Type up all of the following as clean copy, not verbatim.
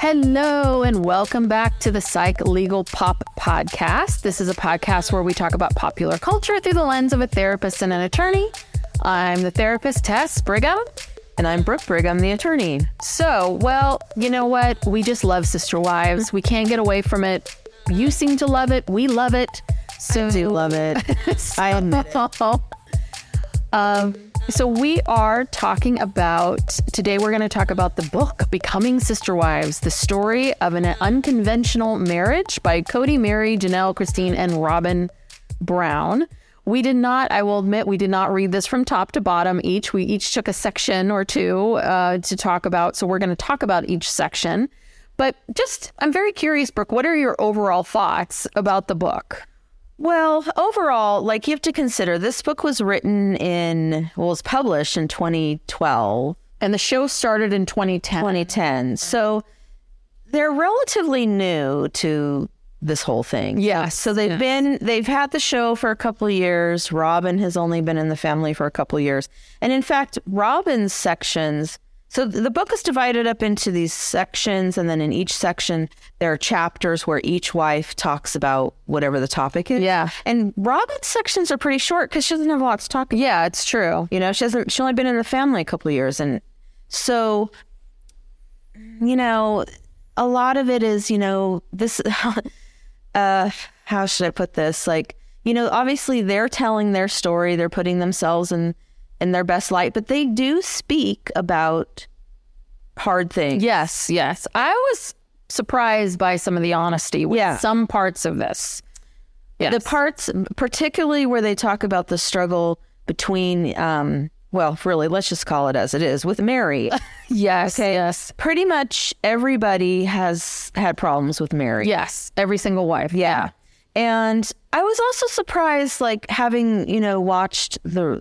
Hello and welcome back to the Psych Legal Pop Podcast. This is a podcast where we talk about popular culture through the lens of a therapist and an attorney. I'm the therapist, Tess Brigham. And I'm Brooke Brigham, the attorney. So, well, you know what? We just love Sister Wives. We can't get away from it. You seem to love it. We love it. So, I do love it. So, I admit it. So we are talking about, today we're going to talk about the book, Becoming Sister Wives, the story of an unconventional marriage by Kody, Mary, Janelle, Christine, and Robin Brown. We did not, I will admit, we did not read this from top to bottom each. We each took a section or two to talk about. So we're going to talk about each section. But just, I'm very curious, Brooke, what are your overall thoughts about the book? Well, overall, like you have to consider this book was written in, well, it was published in 2012. And the show started in 2010. So they're relatively new to this whole thing. Yeah. So they've had the show for a couple of years. Robin has only been in the family for a couple of years. And in fact, Robin's sections, so the book is divided up into these sections. And then in each section, there are chapters where each wife talks about whatever the topic is. Yeah. And Robin's sections are pretty short because she doesn't have lots to talk about. Yeah, it's true. You know, she's only been in the family a couple of years. And so, you know, a lot of it is, you know, this... how should I put this? Like, you know, obviously they're telling their story. They're putting themselves in their best light, but they do speak about hard things. Yes, yes. I was surprised by some of the honesty with some parts of this. Yes. The parts, particularly where they talk about the struggle between, well, really, let's just call it as it is, with Mary. Yes, okay. Yes. Pretty much everybody has had problems with Mary. Yes, every single wife. Yeah. And I was also surprised, like, having, you know, watched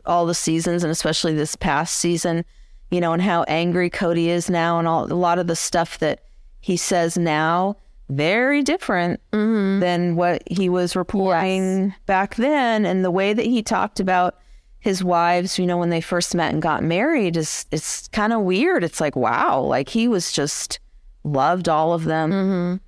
all the seasons, and especially this past season, you know, and how angry Kody is now, and a lot of the stuff that he says now, very different than what he was reporting back then. And the way that he talked about his wives, you know, when they first met and got married, it's kind of weird. It's like, wow, like he was just loved all of them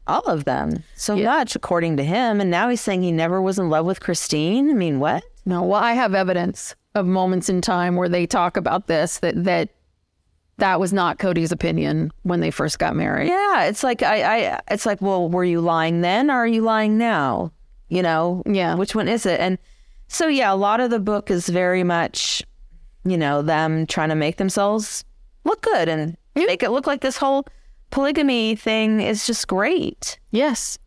so much, according to him. And now he's saying he never was in love with Christine. I mean, what? No, well, I have evidence of moments in time where they talk about this, that was not Kody's opinion when they first got married. Yeah, it's like, I it's like, well, were you lying then? Or are you lying now? You know? Yeah. Which one is it? And so, yeah, a lot of the book is very much, you know, them trying to make themselves look good and make it look like this whole polygamy thing is just great. Yes.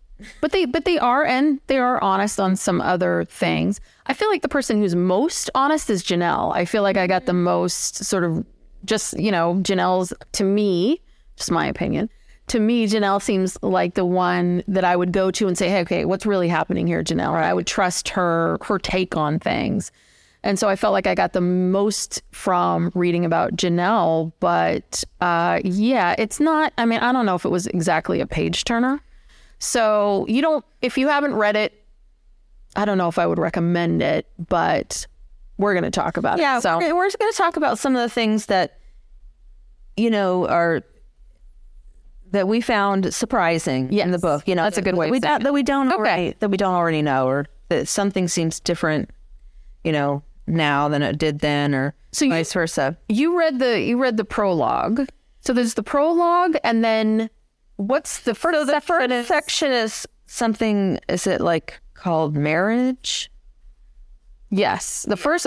But they are honest on some other things. I feel like the person who's most honest is Janelle. I feel like I got the most sort of just, you know, Janelle's, to me, just my opinion. To me, Janelle seems like the one that I would go to and say, hey, okay, what's really happening here, Janelle? Right. I would trust her take on things. And so I felt like I got the most from reading about Janelle. But yeah, it's not, I mean, I don't know if it was exactly a page turner. So you don't, if you haven't read it, I don't know if I would recommend it, but we're going to talk about it. Yeah, so we're just going to talk about some of the things that, you know, are... that we found surprising in the book, you know, that's a good way to say it. That we don't already know, or that something seems different, you know, now than it did then, or so vice versa. You read the prologue. So there's the prologue, and then what's the first? So the first section is something. Is it like called marriage? Yes. The first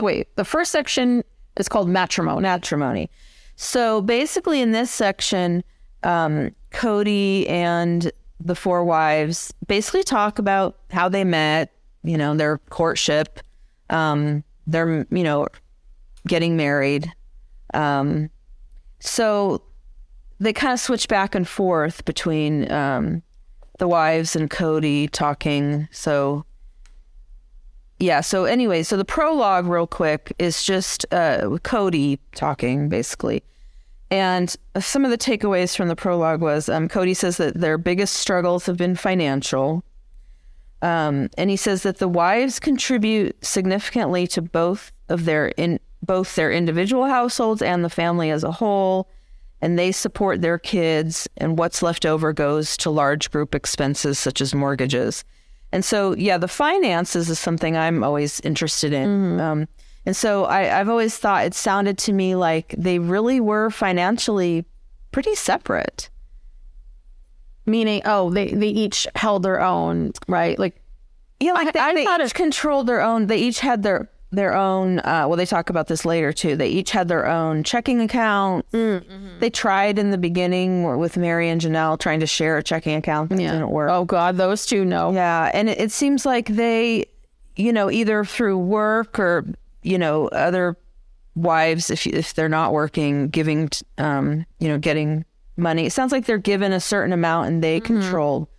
section is called matrimony. Matrimony. So basically, in this section, Kody and the four wives basically talk about how they met, you know, their courtship, they're, you know, getting married, So they kind of switch back and forth between the wives and Kody talking. So yeah. So anyway, so the prologue real quick is just Kody talking basically. And some of the takeaways from the prologue was Kody says that their biggest struggles have been financial. And he says that the wives contribute significantly to both of their both their individual households and the family as a whole. And they support their kids, and what's left over goes to large group expenses such as mortgages. And so, yeah, the finances is something I'm always interested in. Mm-hmm. And so I've always thought it sounded to me like they really were financially pretty separate. Meaning, they each held their own, right? Like, yeah, like they each controlled their own. They each had their own. Well, they talk about this later too. They each had their own checking account. Mm-hmm. They tried in the beginning with Mary and Janelle trying to share a checking account. That didn't work. Oh God, those two, no. Yeah, and it seems like they, either through work or other wives, if they're not working, giving, getting money. It sounds like they're given a certain amount and they control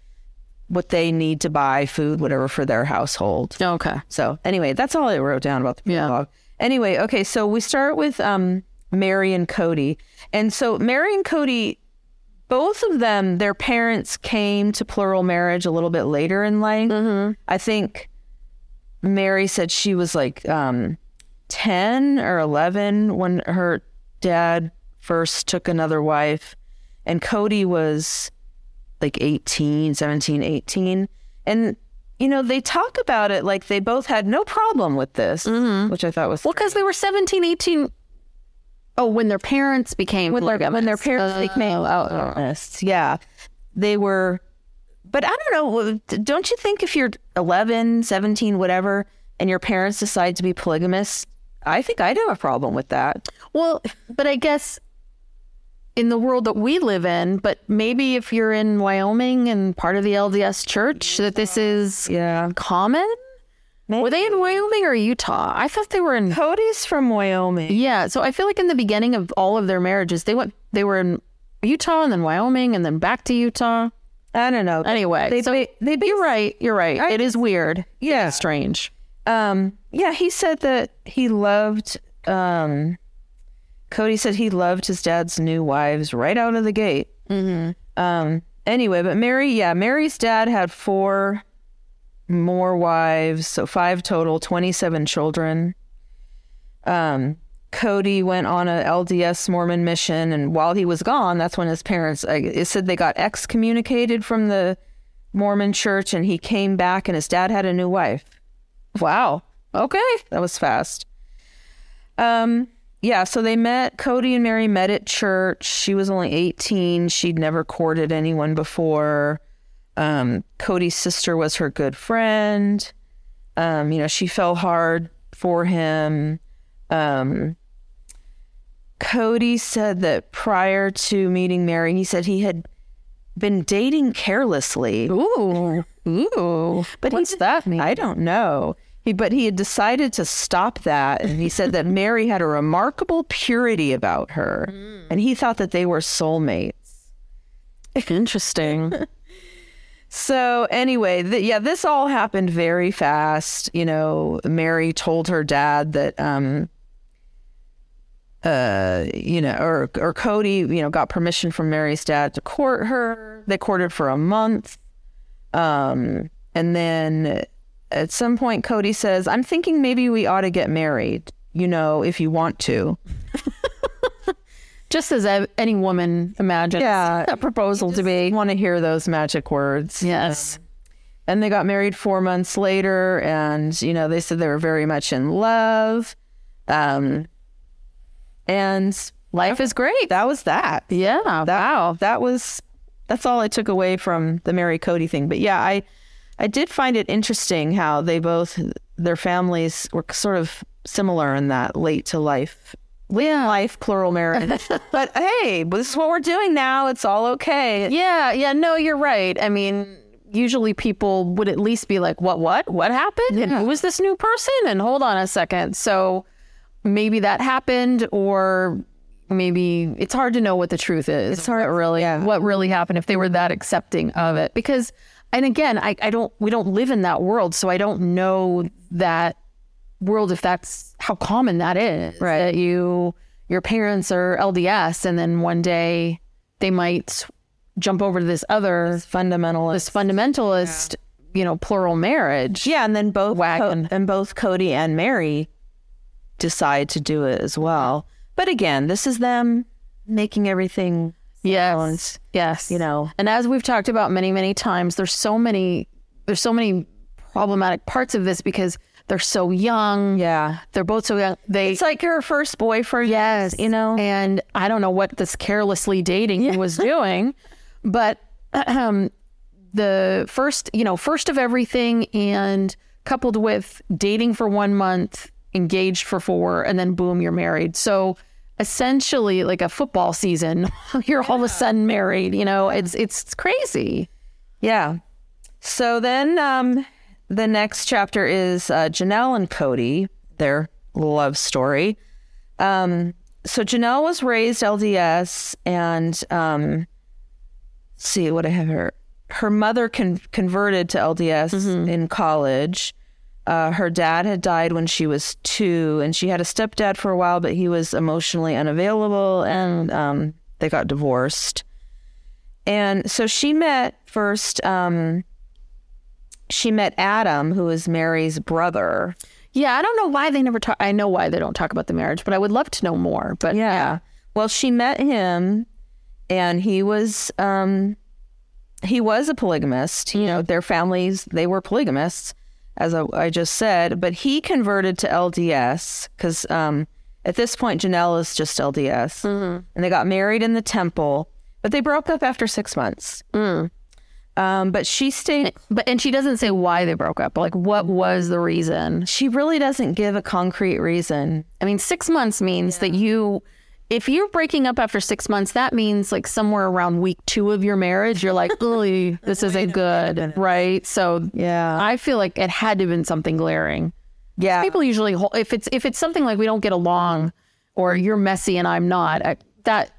what they need to buy, food, whatever, for their household. Okay. So anyway, that's all I wrote down about the prologue. Yeah. Anyway, okay, so we start with Mary and Kody. And so Mary and Kody, both of them, their parents came to plural marriage a little bit later in life. Mm-hmm. I think Mary said she was like 10 or 11 when her dad first took another wife. And Kody was like 18. And, they talk about it like they both had no problem with this, which I thought was... Well, because they were 17, 18... Oh, when their parents became... When their parents became polygamists. Yeah. They were... But I don't know, don't you think if you're 11, 17, whatever, and your parents decide to be polygamists, I think I'd have a problem with that. Well, but I guess... in the world that we live in, but maybe if you're in Wyoming and part of the LDS church, that this is common? Maybe. Were they in Wyoming or Utah? I thought they were in... Kody's from Wyoming. Yeah, so I feel like in the beginning of all of their marriages, they were in Utah and then Wyoming and then back to Utah. I don't know. Anyway, you're right. It is weird. Yeah. It's strange. He said that he loved... Kody said he loved his dad's new wives right out of the gate. Mm-hmm. Anyway, but Mary's dad had 4 more wives, so 5 total, 27 children. Kody went on a LDS Mormon mission, and while he was gone, that's when his parents, it said they got excommunicated from the Mormon church, and he came back, and his dad had a new wife. Wow. Okay. That was fast. Yeah, so Kody and Mary met at church. She was only 18. She'd never courted anyone before. Kody's sister was her good friend. She fell hard for him. Kody said that prior to meeting Mary, he said he had been dating carelessly. Ooh. But what's that mean? I don't know. But he had decided to stop that, and he said that Mary had a remarkable purity about her, and he thought that they were soulmates. Interesting. So anyway, this all happened very fast. Mary told her dad that, or Kody, got permission from Mary's dad to court her. They courted for a month, and then... at some point, Kody says, I'm thinking maybe we ought to get married, if you want to. Just as any woman imagines a proposal to be. Want to hear those magic words. Yes. And they got married 4 months later, and, they said they were very much in love. And life is great. That was that. Yeah. Wow. That's all I took away from the Mary Kody thing. But yeah, I did find it interesting how they both, their families were sort of similar in that late to life, plural marriage. But hey, this is what we're doing now. It's all okay. Yeah, no, you're right. I mean, usually people would at least be like, what happened? Yeah. And who was this new person? And hold on a second. So maybe that happened, or maybe it's hard to know what the truth is. It's hard, really, what really happened, if they were that accepting of it. Because, and again, we don't live in that world, so I don't know that world, if that's how common that is, right? That your parents are LDS, and then one day they might jump over to this fundamentalist, you know, plural marriage. Yeah, and then both Kody and Mary decide to do it as well. But again, this is them making everything. Yes. Yes. You know, and as we've talked about many, many times, there's so many problematic parts of this because they're so young. Yeah. They're both so young. It's like her first boyfriend. Yes. You know, and I don't know what this carelessly dating was doing, but the first of everything, and coupled with dating for 1 month, engaged for 4, and then boom, you're married. So essentially like a football season, you're all of a sudden married, you know, it's crazy. Yeah. So then the next chapter is Janelle and Kody, their love story. So Janelle was raised LDS, and her mother converted to LDS in college. Her dad had died when she was 2, and she had a stepdad for a while, but he was emotionally unavailable, and they got divorced. And so she met first Adam, who is Mary's brother. Yeah, I don't know why they never talk. I know why they don't talk about the marriage, but I would love to know more. But yeah. Well, she met him, and he was a polygamist. You know, their families, they were polygamists, as I just said, but he converted to LDS because at this point, Janelle is just LDS. And they got married in the temple, but they broke up after 6 months. But she stayed. And she doesn't say why they broke up. Like, what was the reason? She really doesn't give a concrete reason. I mean, 6 months means that if you're breaking up after 6 months, that means like somewhere around week 2 of your marriage, you're like, ooh, this isn't good, right? So yeah, I feel like it had to have been something glaring. Yeah. People usually, if it's something like we don't get along or you're messy and I'm not, that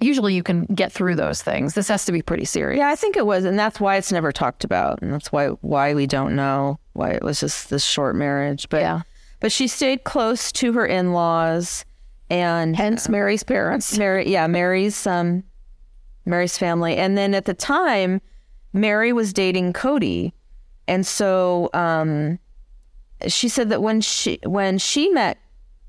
usually you can get through those things. This has to be pretty serious. Yeah, I think it was. And that's why it's never talked about. And that's why we don't know, why it was just this short marriage. But yeah. But she stayed close to her in-laws. And hence Mary's parents. Mary's family. And then at the time, Mary was dating Kody. And so she said that when she met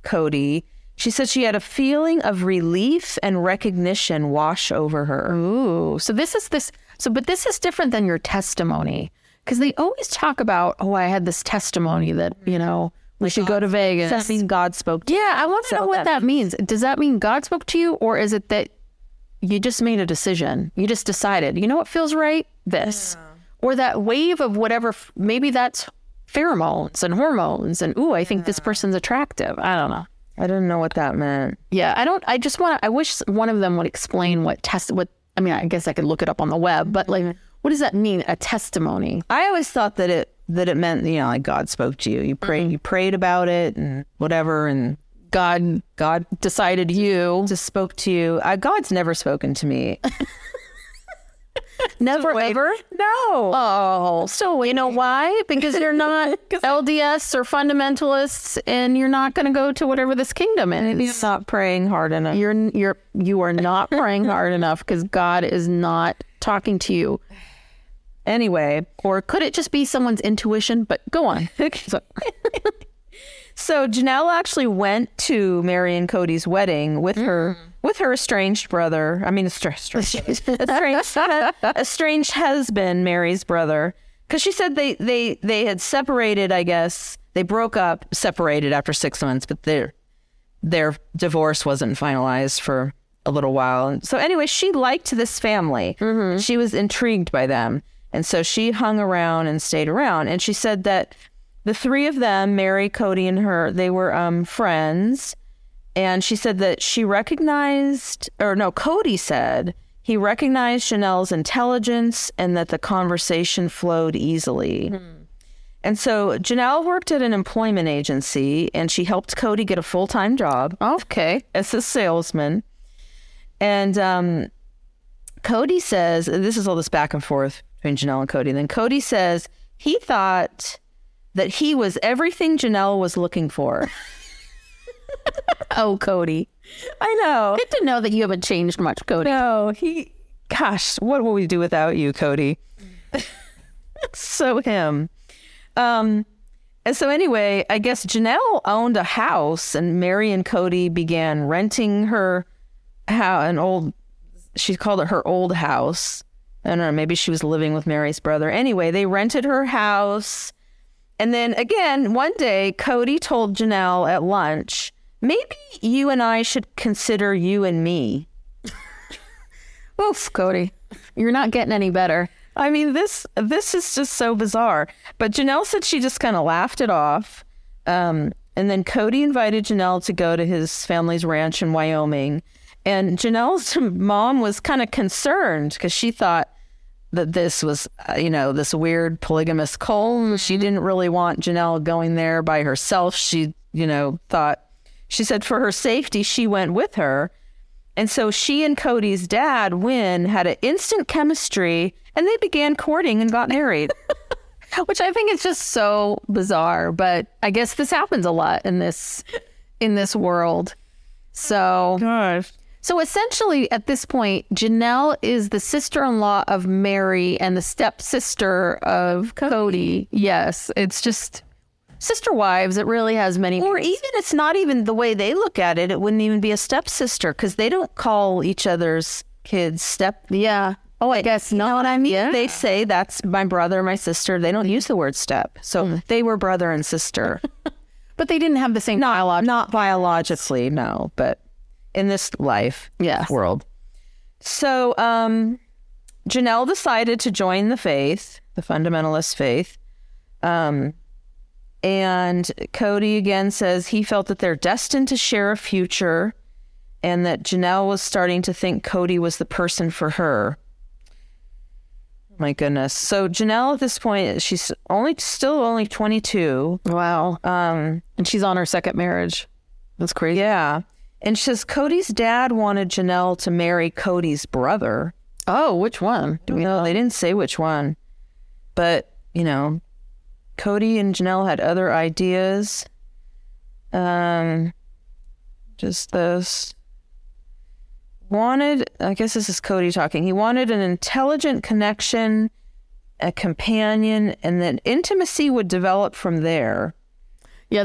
Kody, she said she had a feeling of relief and recognition wash over her. Ooh. So this is different than your testimony, because they always talk about, oh, I had this testimony that, you know, we should go to Vegas. Does that mean God spoke to you? Yeah, I want to know what that means. Does that mean God spoke to you, or is it that you just made a decision? You just decided, you know what feels right? This. Yeah. Or that wave of whatever, maybe that's pheromones and hormones and, ooh, I think this person's attractive. I don't know. I didn't know what that meant. Yeah, I wish one of them would explain I guess I could look it up on the web, but like, what does that mean, a testimony? I always thought that it meant, you know, like God spoke to you. You prayed, you prayed about it and whatever, and God decided you just spoke to you. God's never spoken to me. Never ever? No. Oh, so you know why? Because you're not LDS or fundamentalists, and you're not going to go to whatever this kingdom is. You're not praying hard enough. You are not praying hard enough, because God is not talking to you. Anyway, or could it just be someone's intuition? But go on. So Janelle actually went to Mary and Cody's wedding with her estranged brother. I mean, estranged husband, Mary's brother, because she said they had separated. I guess they broke up, separated after 6 months, but their divorce wasn't finalized for a little while. And so anyway, she liked this family. Mm-hmm. She was intrigued by them. And so she hung around and stayed around. And she said that the three of them, Mary, Kody, and her, they were friends. And she said that Kody said he recognized Janelle's intelligence and that the conversation flowed easily. Mm-hmm. And so Janelle worked at an employment agency, and she helped Kody get a full-time job. Okay. As a salesman. And Kody says, and this is all this back and forth between Janelle and Kody. And then Kody says he thought that he was everything Janelle was looking for. Oh, Kody. I know. Good to know that you haven't changed much, Kody. No, gosh, what will we do without you, Kody? So him. And so anyway, I guess Janelle owned a house and Mary and Kody began renting her she called it her old house. I don't know, maybe she was living with Mary's brother. Anyway, they rented her house. And then again, one day, Kody told Janelle at lunch, maybe you and I should consider you and me. Oof, Kody, you're not getting any better. I mean, this is just so bizarre. But Janelle said she just kind of laughed it off. And then Kody invited Janelle to go to his family's ranch in Wyoming. And Janelle's mom was kind of concerned because she thought that this was, this weird polygamous cult. She didn't really want Janelle going there by herself. She, she said for her safety, she went with her. And so she and Kody's dad, Wynn, had an instant chemistry and they began courting and got married. Which I think is just so bizarre. But I guess this happens a lot in this world. So, gosh. So essentially at this point, Janelle is the sister-in-law of Mary and the stepsister of Kody. Yes, it's just sister wives. It really has many. Or even it's not even the way they look at it. It wouldn't even be a stepsister because they don't call each other's kids step. Yeah. Oh, I guess not. You know what I mean? Yeah. They say that's my brother, my sister. They don't use the word step. So they were brother and sister. But they didn't have the same biology. Not biologically, no, but in this life, yes, world. So Janelle decided to join the faith, the fundamentalist faith. And Kody again says he felt that they're destined to share a future and that Janelle was starting to think Kody was the person for her. My goodness. So Janelle at this point, she's still only 22. Wow. And she's on her second marriage. That's crazy. Yeah. And she says Kody's dad wanted Janelle to marry Kody's brother. Oh, which one? Do we know? They didn't say which one. But, Kody and Janelle had other ideas. Just those. I guess this is Kody talking. He wanted an intelligent connection, a companion, and then intimacy would develop from there. Yeah,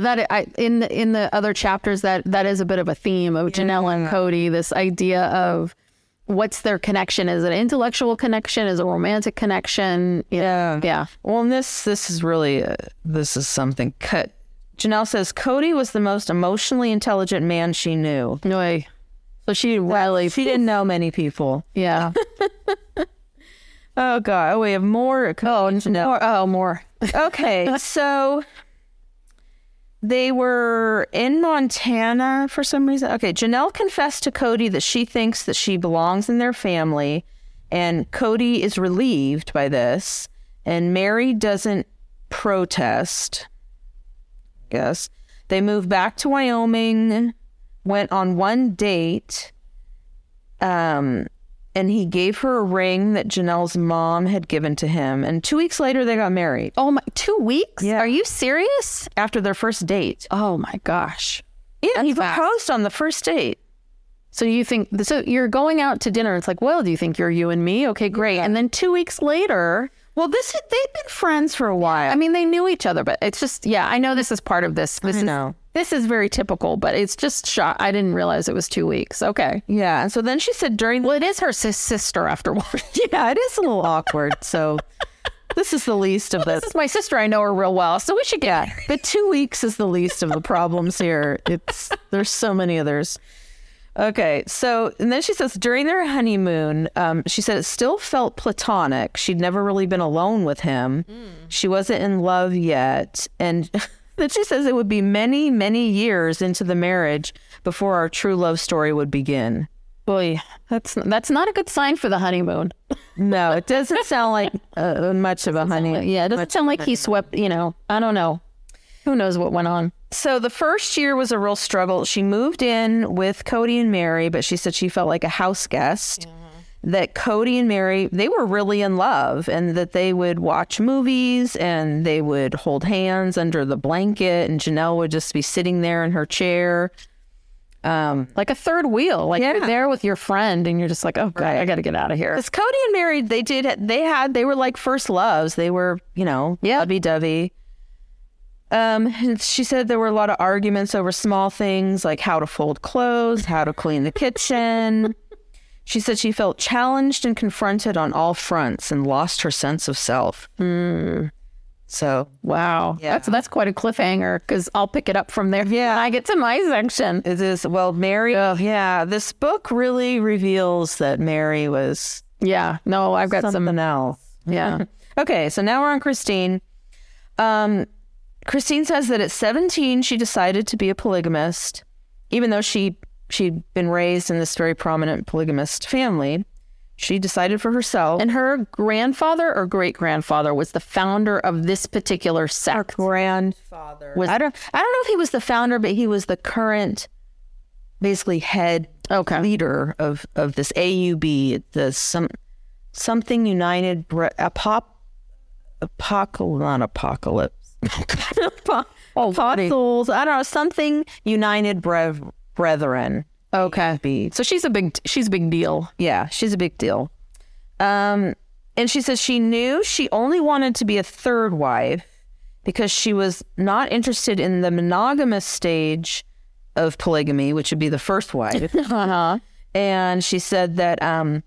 in the other chapters, that is a bit of a theme of Janelle and Kody, this idea of what's their connection. Is it an intellectual connection? Is it a romantic connection? Yeah. Well, and this is really, this is something. Janelle says, Kody was the most emotionally intelligent man she knew. No. So she didn't know many people. Yeah. Oh, God. Oh, we have more. More. Okay, so... They were in Montana for some reason. Okay, Janelle confessed to Kody that she thinks that she belongs in their family, and Kody is relieved by this, and Mary doesn't protest, I guess. They moved back to Wyoming, went on one date, and he gave her a ring that Janelle's mom had given to him. And 2 weeks later, they got married. Oh, my. 2 weeks? Yeah. Are you serious? After their first date. Oh, my gosh. Yeah, he proposed on the first date. So you're going out to dinner. It's like, well, do you think you're you and me? Okay, great. Yeah. And then 2 weeks later. Well, they've been friends for a while. I mean, they knew each other, but it's just, yeah, I know this is part of this. This is very typical, but it's just shock. I didn't realize it was 2 weeks. Okay. Yeah. And so then she said well, it is her sister after all. Yeah, it is a little awkward. So this is the least of this. This is my sister. I know her real well. So we should get married. But 2 weeks is the least of the problems here. There's so many others. Okay. So, and then she says during their honeymoon, she said it still felt platonic. She'd never really been alone with him. Mm. She wasn't in love yet. And... that she says it would be many, many years into the marriage before our true love story would begin. Boy, that's not a good sign for the honeymoon. No, it doesn't sound like much of a honeymoon. It doesn't sound like he swept, I don't know. Who knows what went on. So the first year was a real struggle. She moved in with Kody and Mary, but she said she felt like a house guest. Mm-hmm. That Kody and Mary, they were really in love, and that they would watch movies and they would hold hands under the blanket, and Janelle would just be sitting there in her chair. Like a third wheel, like you're there with your friend and you're just like, oh, God, I got to get out of here. Because Kody and Mary, they were like first loves. They were, you know, lovey-dovey. She said there were a lot of arguments over small things like how to fold clothes, how to clean the kitchen. She said she felt challenged and confronted on all fronts and lost her sense of self. So, wow. Yeah. That's quite a cliffhanger, because I'll pick it up from there when I get to my section. It is. Well, Mary. This book really reveals that Mary was. Yeah. No, I've got something else. Yeah. Okay. So now we're on Christine. Christine says that at 17, she decided to be a polygamist, even though she'd been raised in this very prominent polygamist family. She decided for herself. And her grandfather or great-grandfather was the founder of this particular sect. Her grandfather. I don't know if he was the founder, but he was the current, basically, head leader of this AUB, the something United, Something United Brethren. Okay. So she's a big deal. Yeah, she's a big deal. And she says she knew she only wanted to be a third wife because she was not interested in the monogamous stage of polygamy, which would be the first wife. And she said that the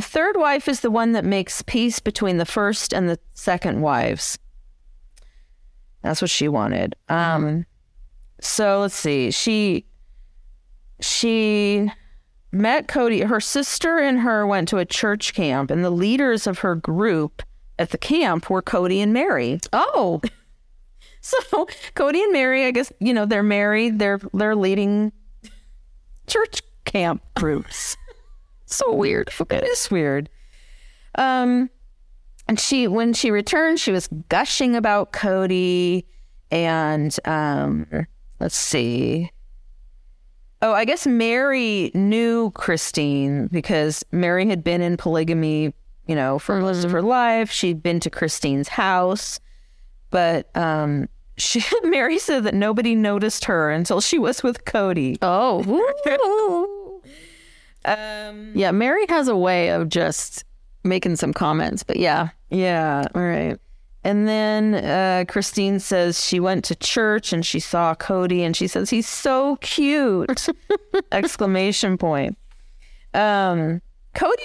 third wife is the one that makes peace between the first and the second wives. That's what she wanted. So let's see. She met Kody. Her sister and her went to a church camp, and the leaders of her group at the camp were Kody and Mary. Oh. So Kody and Mary, I guess, you know, they're married. They're leading church camp groups. So weird. It is weird. And when she returned, she was gushing about Kody and let's see. Oh, I guess Mary knew Christine because Mary had been in polygamy, you know, for most of her life. She'd been to Christine's house, but Mary said that nobody noticed her until she was with Kody. Oh. Yeah, Mary has a way of just making some comments, but yeah. Yeah. All right. And then Christine says she went to church and she saw Kody and she says, he's so cute! ! Kody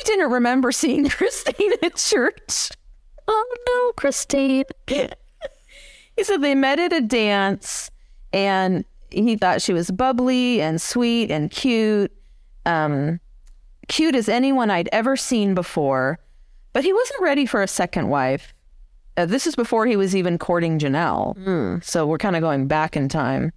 didn't remember seeing Christine at church. Oh no, Christine. He said they met at a dance and he thought she was bubbly and sweet and cute. Cute as anyone I'd ever seen before. But he wasn't ready for a second wife. This is before he was even courting Janelle. So we're kind of going back in time.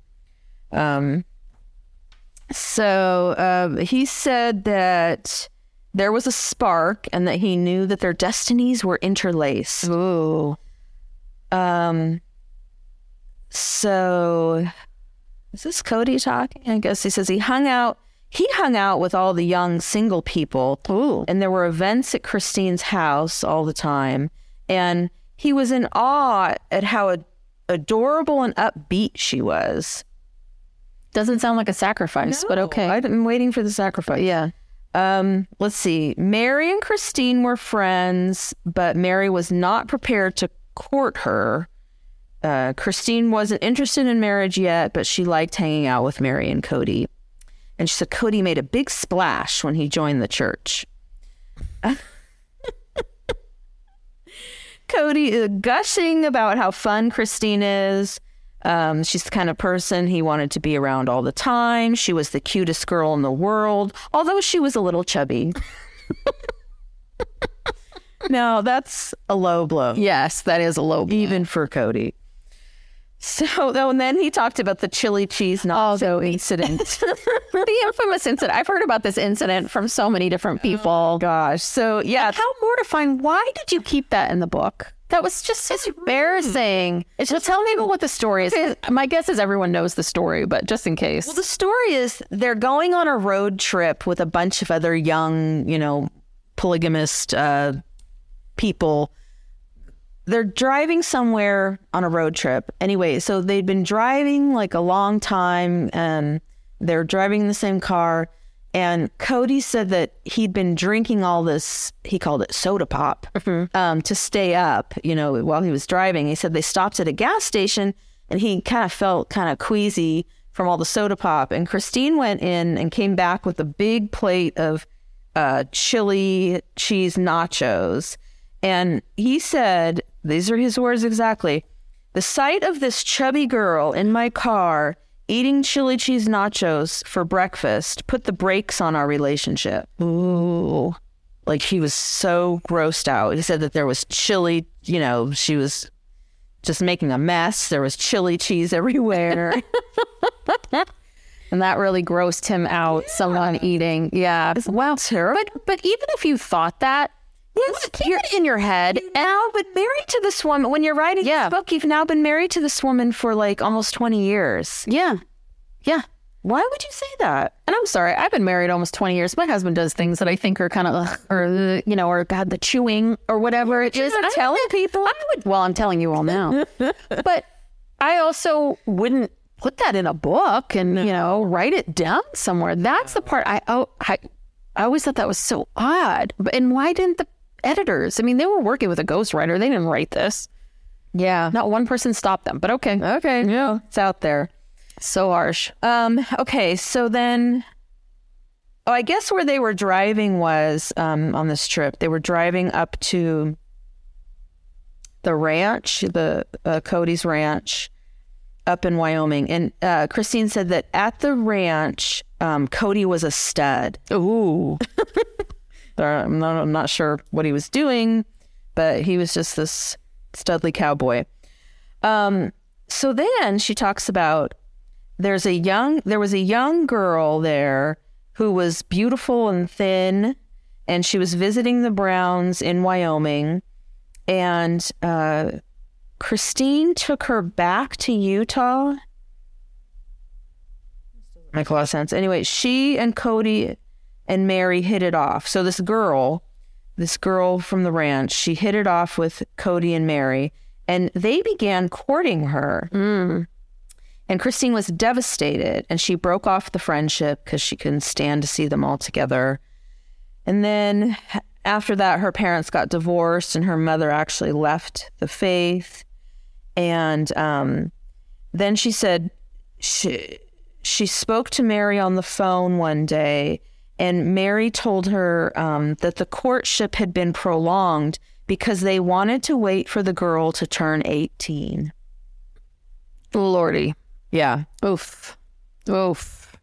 He said that there was a spark and that he knew that their destinies were interlaced. Ooh. So is this Kody talking? I guess he says he hung out with all the young single people. Ooh. And there were events at Christine's house all the time. And he was in awe at how adorable and upbeat she was. Doesn't sound like a sacrifice, but okay. I'm waiting for the sacrifice. Yeah. Let's see. Mary and Christine were friends, but Mary was not prepared to court her. Christine wasn't interested in marriage yet, but she liked hanging out with Mary and Kody. And she said Kody made a big splash when he joined the church. Kody is gushing about how fun Christine is. She's the kind of person he wanted to be around all the time. She was the cutest girl in the world, although she was a little chubby. Now, that's a low blow. Yes, that is a low blow. Even for Kody. And then he talked about the chili cheese nacho incident. The infamous incident. I've heard about this incident from so many different people. Oh, gosh. So, yeah. How mortifying. Why did you keep that in the book? That was just embarrassing. So tell me what the story is. My guess is everyone knows the story, but just in case. Well, the story is they're going on a road trip with a bunch of other young, polygamist people. They're driving somewhere on a road trip. Anyway, so they'd been driving like a long time and they're driving in the same car. And Kody said that he'd been drinking all this, he called it soda pop, to stay up, while he was driving. He said they stopped at a gas station and he kind of felt kind of queasy from all the soda pop. And Christine went in and came back with a big plate of chili cheese nachos. And he said, these are his words exactly, the sight of this chubby girl in my car eating chili cheese nachos for breakfast put the brakes on our relationship. Ooh. Like, he was so grossed out. He said that there was chili, she was just making a mess. There was chili cheese everywhere. And that really grossed him out, someone eating. Yeah. Wow. Terrible. But even if you thought that, you're in your head. You've now been married to this woman. When you're writing this book, you've now been married to this woman for like almost 20 years. Yeah. Yeah. Why would you say that? And I'm sorry, I've been married almost 20 years. My husband does things that I think are kind of, or God, the chewing or whatever it is. I'm telling people. I'm telling you all now. But I also wouldn't put that in a book and, write it down somewhere. That's the part I always thought that was so odd. And why didn't the editors? I mean, they were working with a ghostwriter. They didn't write this. Yeah. Not one person stopped them, but okay. Okay. Yeah. It's out there. So harsh. Okay. So then, I guess where they were driving was on this trip, they were driving up to the ranch, the Kody's ranch up in Wyoming. And Christine said that at the ranch, Kody was a stud. Ooh. I'm not sure what he was doing, but he was just this studly cowboy. So then she talks about there was a young girl there who was beautiful and thin, and she was visiting the Browns in Wyoming, and Christine took her back to Utah. Make a lot of sense. Anyway, she and Kody and Mary hit it off. So this girl from the ranch, she hit it off with Kody and Mary, and they began courting her. Mm. And Christine was devastated, and she broke off the friendship because she couldn't stand to see them all together. And then after that, her parents got divorced, and her mother actually left the faith. And then she said she spoke to Mary on the phone one day. And Mary told her that the courtship had been prolonged because they wanted to wait for the girl to turn 18. Lordy. Yeah. Oof. Oof.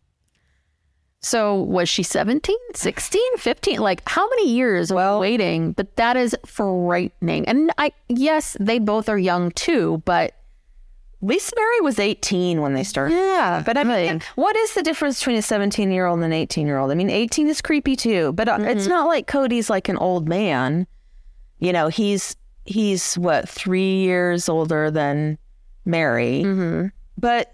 So was she 17, 16, 15? Like, how many years were waiting? But that is frightening. And yes, they both are young too, but at least Mary was 18 when they started. Yeah. But I mean, what is the difference between a 17-year-old and an 18-year-old? I mean, 18 is creepy too, but it's not like Kody's like an old man. He's what, 3 years older than Mary. Mm-hmm. But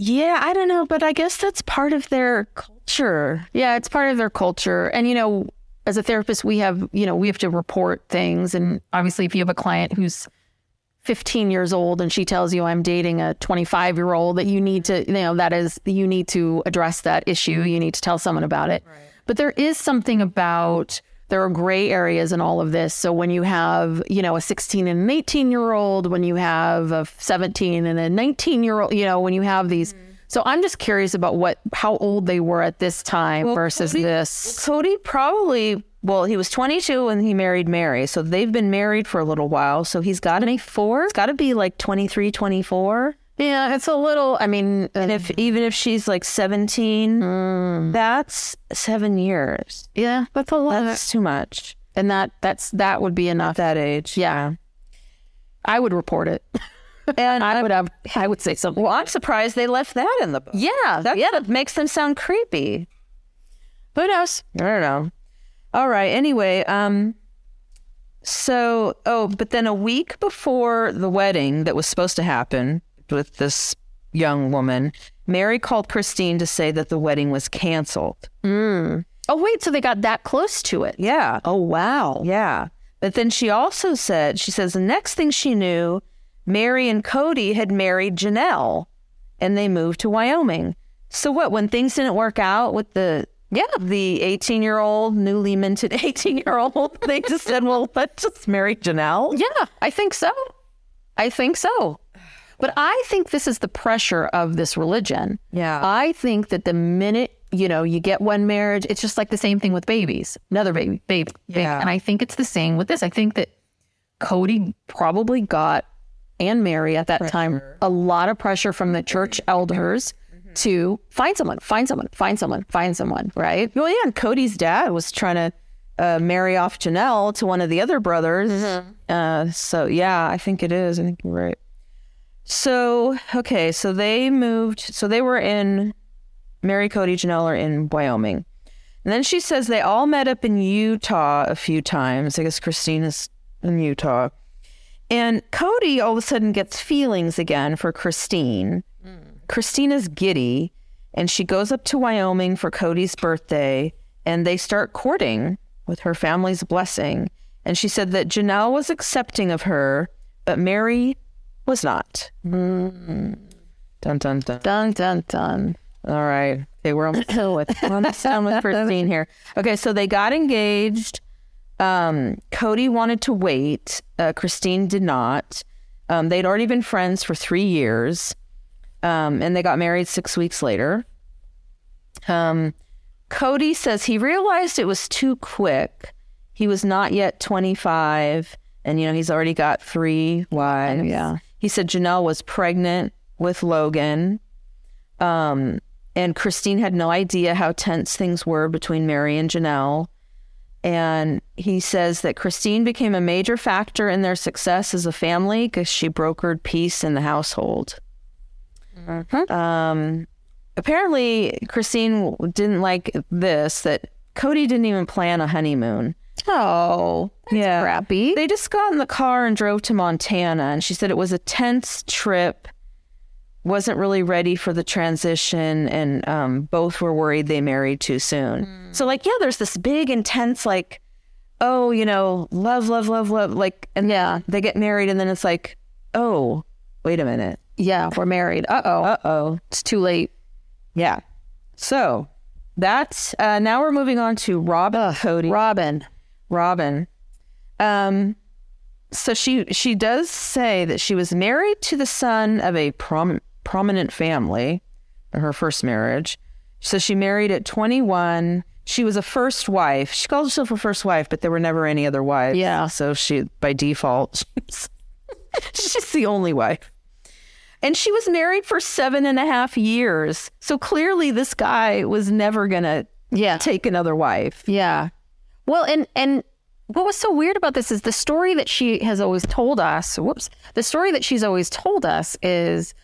yeah, I don't know. But I guess that's part of their culture. Yeah, it's part of their culture. And, as a therapist, we have to report things. And obviously, if you have a client who's 15 years old and she tells you I'm dating a 25-year-old, that you need to, that is, you need to address that issue. You need to tell someone about it. Right. But there is something about, there are gray areas in all of this. So when you have, a 16 and an 18-year-old, when you have a 17 and a 19-year-old, when you have these. Mm. So I'm just curious about how old they were at this time versus this. Kody probably... Well, he was 22 when he married Mary. So they've been married for a little while. So he's got 24. It's got to be like 23, 24. Yeah, it's a little, I mean. And even if she's like 17, that's 7 years. Yeah, that's a lot. That's too much. And that would be enough. That age. Yeah. I would report it. And I would say something. Well, I'm surprised they left that in the book. Yeah. That makes them sound creepy. Who knows? I don't know. All right. Anyway, So, but then a week before the wedding that was supposed to happen with this young woman, Mary called Christine to say that the wedding was canceled. Mm. Oh, wait, so they got that close to it? Yeah. Oh, wow. Yeah. But then she also said, she says, the next thing she knew, Mary and Kody had married Janelle and they moved to Wyoming. So what, when things didn't work out with the 18-year-old, newly minted 18-year-old, they just said, well, let's just marry Janelle? Yeah, I think so. But I think this is the pressure of this religion. Yeah. I think that the minute, you get one marriage, it's just like the same thing with babies. Another baby. Yeah. And I think it's the same with this. I think that Kody probably got, and Mary at that time, a lot of pressure from the church elders to find someone, right? Well, yeah, and Kody's dad was trying to marry off Janelle to one of the other brothers. Mm-hmm. So, yeah, I think it is. I think you're right. So, okay, so they moved. So they were in, Mary, Kody, Janelle are in Wyoming. And then she says they all met up in Utah a few times. I guess Christina's in Utah. And Kody all of a sudden gets feelings again for Christine. Mm. Christina's giddy, and she goes up to Wyoming for Kody's birthday, and they start courting with her family's blessing. And she said that Janelle was accepting of her, but Mary was not. Mm. Dun, dun, dun. Dun, dun, dun. All right. Okay, we're almost done with Christine here. Okay, so they got engaged. Kody wanted to wait. Christine did not. They'd already been friends for 3 years. And they got married 6 weeks later. Kody says he realized it was too quick. He was not yet 25. And, he's already got 3 wives. Yeah. He said Janelle was pregnant with Logan. And Christine had no idea how tense things were between Mary and Janelle. And he says that Christine became a major factor in their success as a family because she brokered peace in the household. Mm-hmm. Apparently, Christine didn't like this, that Kody didn't even plan a honeymoon. Oh, that's crappy. They just got in the car and drove to Montana, and she said it was a tense trip, wasn't really ready for the transition, and both were worried they married too soon. Mm. So, there's this big, intense, love, love, love, love, and they get married, and then it's like, oh, wait a minute. Yeah, we're married. Uh-oh. It's too late. Yeah. So that's now we're moving on to Robin. Kody. Robin. So she does say that she was married to the son of a prominent family in her first marriage. So she married at 21. She was a first wife. She called herself a first wife, but there were never any other wives. Yeah. So she, by default, she's the only wife. And she was married for 7.5 years. So clearly this guy was never going to take another wife. Yeah. Well, and what was so weird about this is the story that she has always told us. The story that she's always told us is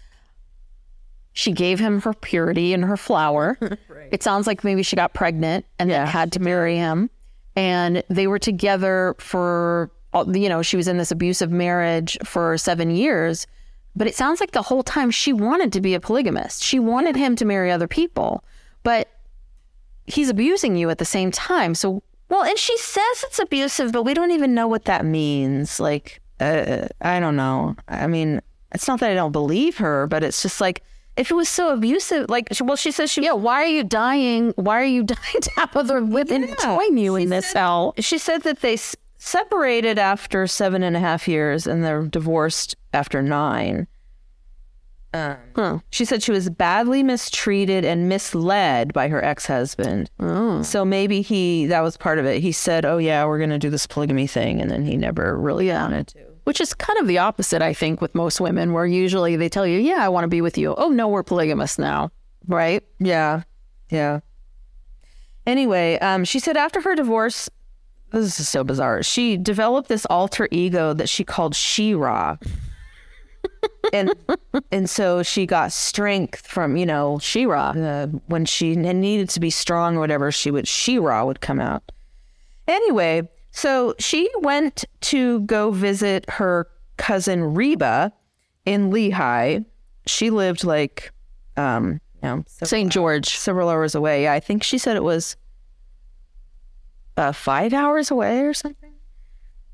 she gave him her purity and her flower. Right. It sounds like maybe she got pregnant and then had to marry him. And they were together for, she was in this abusive marriage for 7 years. But it sounds like the whole time she wanted to be a polygamist. She wanted him to marry other people, but he's abusing you at the same time. So, and she says it's abusive, but we don't even know what that means. I don't know. I mean, it's not that I don't believe her, but it's just if it was so abusive, she says she... Yeah, why are you dying? Why are you dying to have other women join you in this hell? She said that they separated after 7.5 years and they're divorced after 9. She said she was badly mistreated and misled by her ex-husband. Oh. So maybe that was part of it. He said, oh yeah, we're going to do this polygamy thing. And then he never really wanted to. Which is kind of the opposite, I think, with most women, where usually they tell you, yeah, I want to be with you. Oh no, we're polygamous now. Right? Yeah. Yeah. Anyway, she said after her divorce, this is so bizarre, she developed this alter ego that she called She-Ra. and so she got strength from, She-Ra. When she needed to be strong or whatever, She-Ra would come out. Anyway, So she went to go visit her cousin Reba in Lehigh. She lived like, St. George, several hours away. Yeah, I think she said it was 5 hours away or something.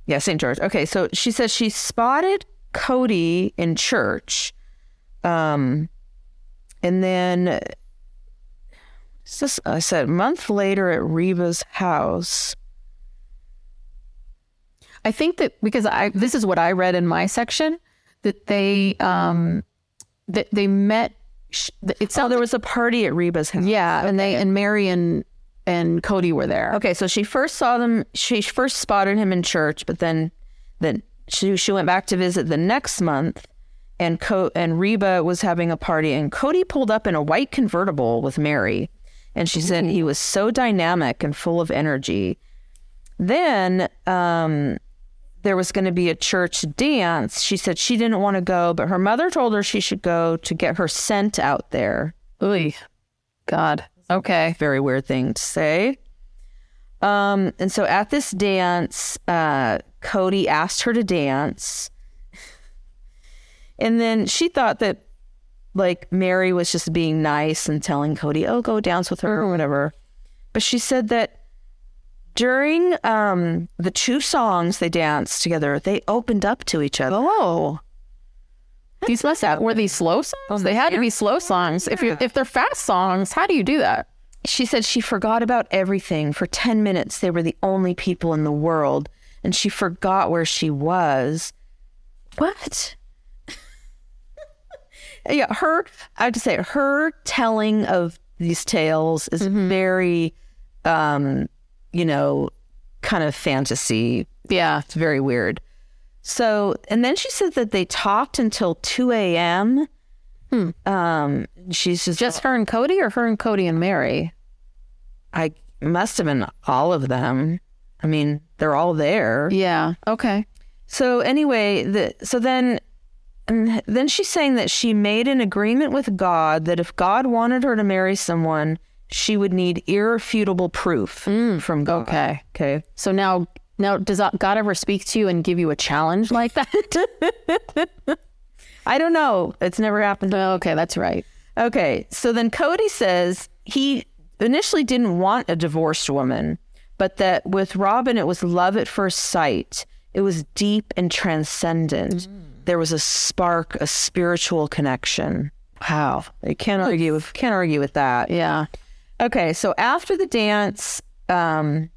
Yeah, St. George. Okay, so she says she spotted Kody in church. And then I said a month later at Reba's house. I think that because this is what I read in my section, that they met. It sounded there was a party at Reba's house. Yeah, okay. and Mary and Kody were there. Okay, so she first saw them. She first spotted him in church, but then she went back to visit the next month, and Reba was having a party, and Kody pulled up in a white convertible with Mary, and she said he was so dynamic and full of energy. Then there was going to be a church dance. She said she didn't want to go, but her mother told her she should go to get her scent out there. Ooh, God. Okay. Very weird thing to say. And so at this dance, Kody asked her to dance. And then she thought that like Mary was just being nice and telling Kody, oh, go dance with her or whatever. But she said that during the two songs they danced together, they opened up to each other. Oh. These must have, were these slow songs? They had to be slow songs. Yeah. If they're fast songs, how do you do that? She said she forgot about everything. For 10 minutes, they were the only people in the world, and she forgot where she was. What? Yeah, I have to say, her telling of these tales is very... kind of fantasy. Yeah. It's very weird. So, and then she said that they talked until 2 a.m. She's just her and Kody, or her and Kody and Mary? I must have been all of them. I mean, they're all there. Yeah. Okay. So anyway, then she's saying that she made an agreement with God that if God wanted her to marry someone, she would need irrefutable proof from God. Okay. Okay. So now does God ever speak to you and give you a challenge like that? I don't know. It's never happened. Okay, that's right. Okay. So then Kody says he initially didn't want a divorced woman, but that with Robin, it was love at first sight. It was deep and transcendent. There was a spark, a spiritual connection. Wow. I can't argue with that. Yeah. Okay, so after the dance, after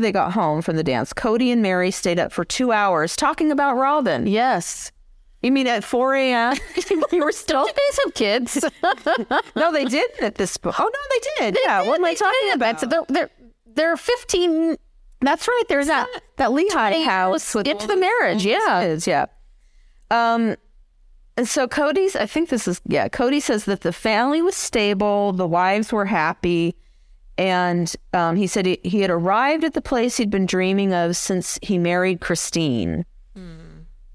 they got home from the dance, Kody and Mary stayed up for 2 hours talking about Robin. Yes. You mean at 4 a.m.? You were still... Did you guys have kids? No, they didn't at this point. Oh, no, they did. Yeah, what am I talking about? So they're 15... That's right, there's that Lehigh house into the marriage. Yeah. It is, yeah. And so Kody says that the family was stable, the wives were happy, and he said he had arrived at the place he'd been dreaming of since he married Christine.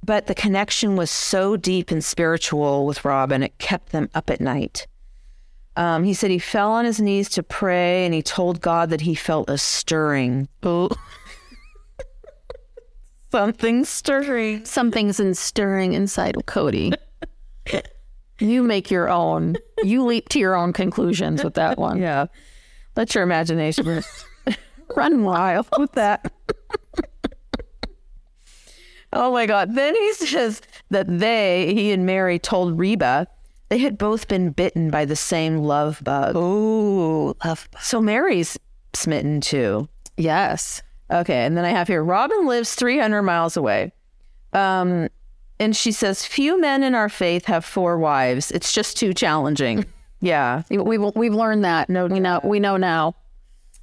But the connection was so deep and spiritual with Robin, it kept them up at night. He said he fell on his knees to pray, and he told God that he felt a stirring. Oh. Something's stirring. Something's stirring inside Kody. You make your own. You leap to your own conclusions with that one. Yeah. Let your imagination run wild with that. Oh, my God. Then he says that he and Mary told Reba they had both been bitten by the same love bug. Oh, love bug. So Mary's smitten, too. Yes. Okay. And then I have here, Robin lives 300 miles away. And she says, few men in our faith have 4 wives. It's just too challenging. Yeah. We've learned that. No, we know now.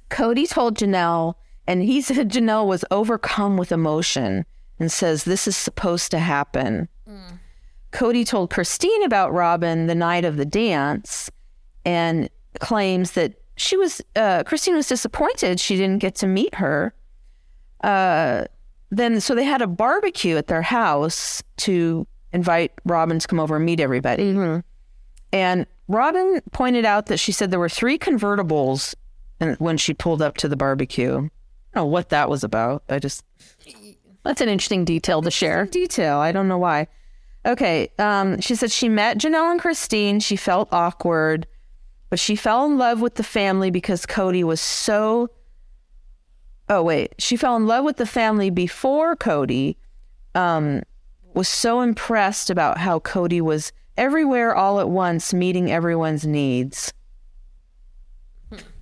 Kody told Janelle, and he said Janelle was overcome with emotion and says, this is supposed to happen. Kody told Christine about Robin the night of the dance and claims that Christine was disappointed she didn't get to meet her. So they had a barbecue at their house to invite Robin to come over and meet everybody. And Robin pointed out that she said there were 3 convertibles when she pulled up to the barbecue. I don't know what that was about. That's an interesting detail to share. I don't know why. Okay. She said she met Janelle and Christine. She felt awkward, but she fell in love with the family because Kody was so... She fell in love with the family before Kody, was so impressed about how Kody was everywhere all at once, meeting everyone's needs.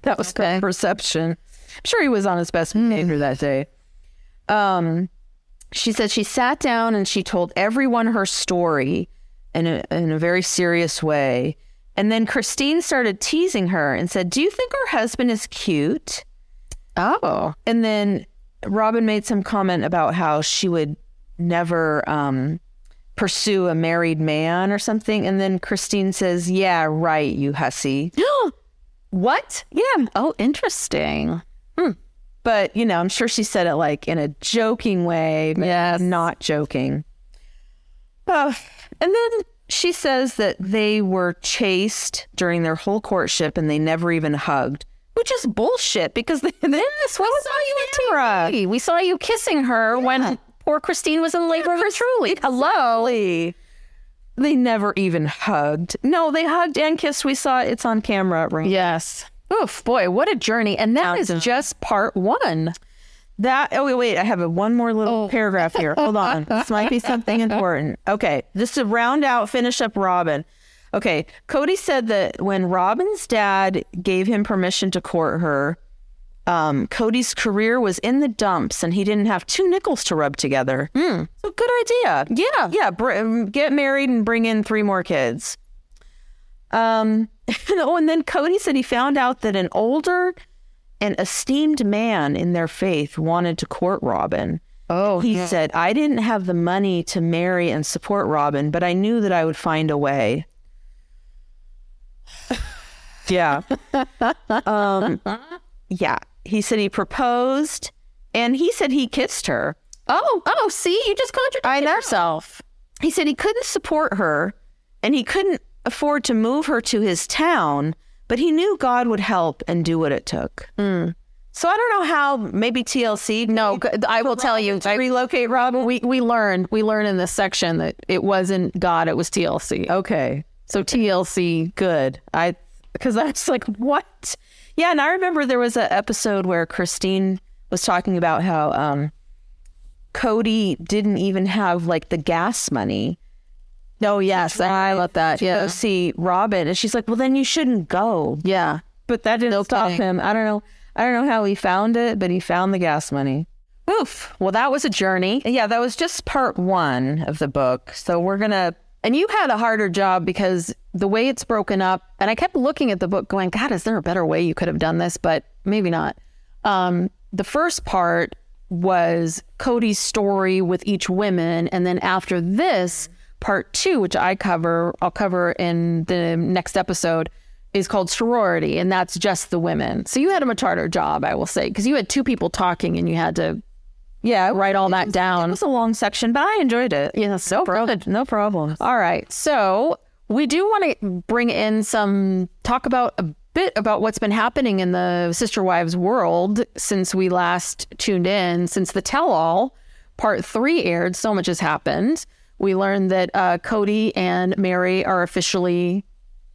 That was her perception. I'm sure he was on his best behavior that day. She said she sat down and she told everyone her story in a very serious way. And then Christine started teasing her and said, "Do you think her husband is cute?" Oh. And then Robin made some comment about how she would never pursue a married man or something. And then Christine says, "Yeah, right, you hussy." What? Yeah. Oh, interesting. But, you know, I'm sure she said it like in a joking way, but not joking. And then she says that they were chaste during their whole courtship and they never even hugged, which is bullshit because then this was all you into. We saw you kissing her when poor Christine was in labor of her truly. Hello. They never even hugged. No, they hugged and kissed. We saw it's on camera. Yes. Oof, boy, what a journey. And that is just part one. I have one more little paragraph here. Hold on. This might be something important. Okay, just to round out, finish up Robin. Okay, Kody said that when Robin's dad gave him permission to court her, Cody's career was in the dumps and he didn't have two nickels to rub together. So good idea. Yeah. Yeah, get married and bring in three more kids. And then Kody said he found out that an older and esteemed man in their faith wanted to court Robin. He said, "I didn't have the money to marry and support Robin, but I knew that I would find a way." He said he proposed and he said he kissed her. See, you just contradicted yourself. He said he couldn't support her and he couldn't afford to move her to his town, but he knew God would help and do what it took. So I don't know how. Maybe TLC. No, I will tell you. Relocate Robin. We learn in this section that it wasn't God, it was TLC. Okay, so TLC, good. Because I was like, what? Yeah, and I remember there was an episode where Christine was talking about how Kody didn't even have like the gas money. Oh, yes. I love that. Yeah. Go see Robin. And she's like, well, then you shouldn't go. Yeah. But that didn't stop him. I don't know how he found it, but he found the gas money. Oof. Well, that was a journey. Yeah, that was just part one of the book. So we're going to... And you had a harder job because the way it's broken up, and I kept looking at the book going, God, is there a better way you could have done this? But maybe not. The first part was Cody's story with each woman. And then after this, part two, which I'll cover in the next episode, is called Sorority. And that's just the women. So you had a much harder job, I will say, because you had two people talking and you had to write all that down. It was a long section, but I enjoyed it. Yeah, so good. No problem. All right. So we do want to bring in talk a bit about what's been happening in the Sister Wives world since we last tuned in. Since the tell-all part three aired, so much has happened. We learned that Kody and Mary are officially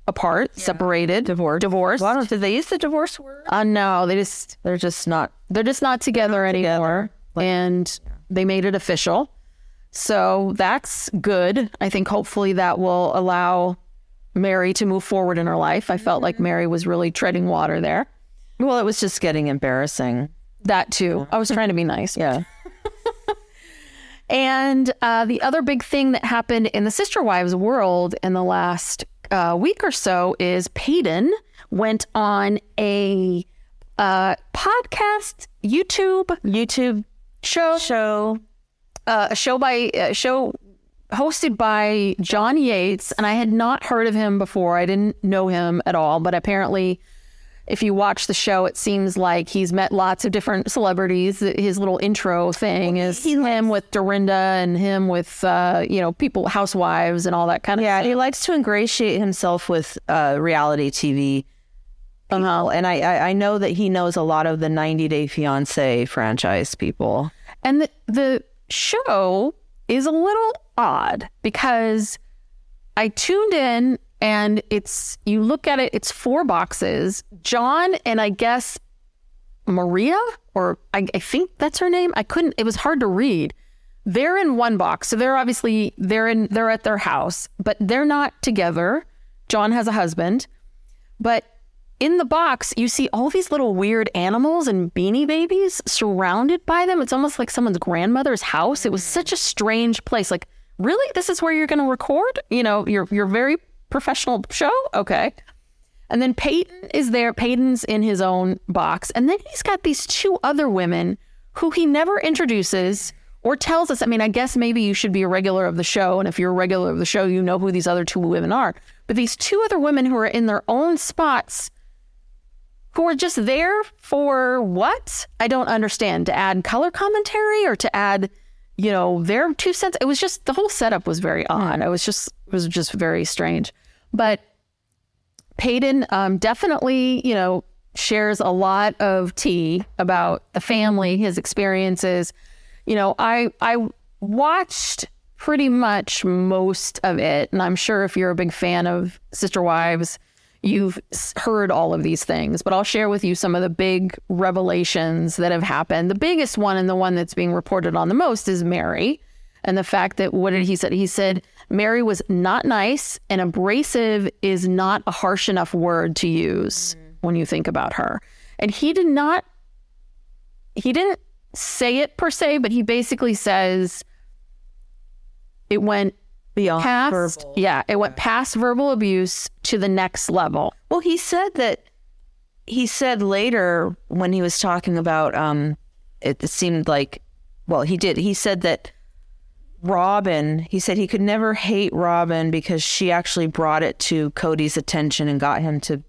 apart, separated, divorced. Well, did they use the divorce word? No, they're just not together anymore. And they made it official. So that's good. I think hopefully that will allow Mary to move forward in her life. I felt like Mary was really treading water there. Well, it was just getting embarrassing. That too. I was trying to be nice. Yeah. And the other big thing that happened in the Sister Wives world in the last week or so is Paedon went on a podcast, YouTube show, a show hosted by John Yates, and I had not heard of him before. I didn't know him at all, but apparently, if you watch the show, it seems like he's met lots of different celebrities. His little intro thing is him with Dorinda and him with, people, housewives and all that kind of stuff. Yeah, he likes to ingratiate himself with reality TV somehow. And I know that he knows a lot of the 90 Day Fiance franchise people. And the show is a little odd because I tuned in and you look at it, it's 4 boxes. John and I guess Maria, or I think that's her name. It was hard to read. They're in one box. So they're at their house, but they're not together. John has a husband, but in the box, you see all these little weird animals and beanie babies surrounded by them. It's almost like someone's grandmother's house. It was such a strange place. Like, really? This is where you're going to record? You know, your very professional show? Okay. And then Paedon is there. Paedon's in his own box. And then he's got these 2 other women who he never introduces or tells us. I mean, I guess maybe you should be a regular of the show. And if you're a regular of the show, you know who these other 2 women are. But these 2 other women who are in their own spots, who are just there for what? I don't understand. To add color commentary or to add, you know, their 2 cents. It was just, the whole setup was very odd. It was just very strange. But Paedon definitely, you know, shares a lot of tea about the family, his experiences. You know, I watched pretty much most of it. And I'm sure if you're a big fan of Sister Wives, you've heard all of these things, but I'll share with you some of the big revelations that have happened. The biggest one, and the one that's being reported on the most, is Mary. And the fact that, what did he say? He said, Mary was not nice, and abrasive is not a harsh enough word to use when you think about her. And he didn't say it per se, but he basically says it went beyond past verbal. Yeah, it went past verbal abuse to the next level. Well, he said later when he was talking about it seemed like, well, he said that Robin, he said he could never hate Robin because she actually brought it to Kody's attention and got him to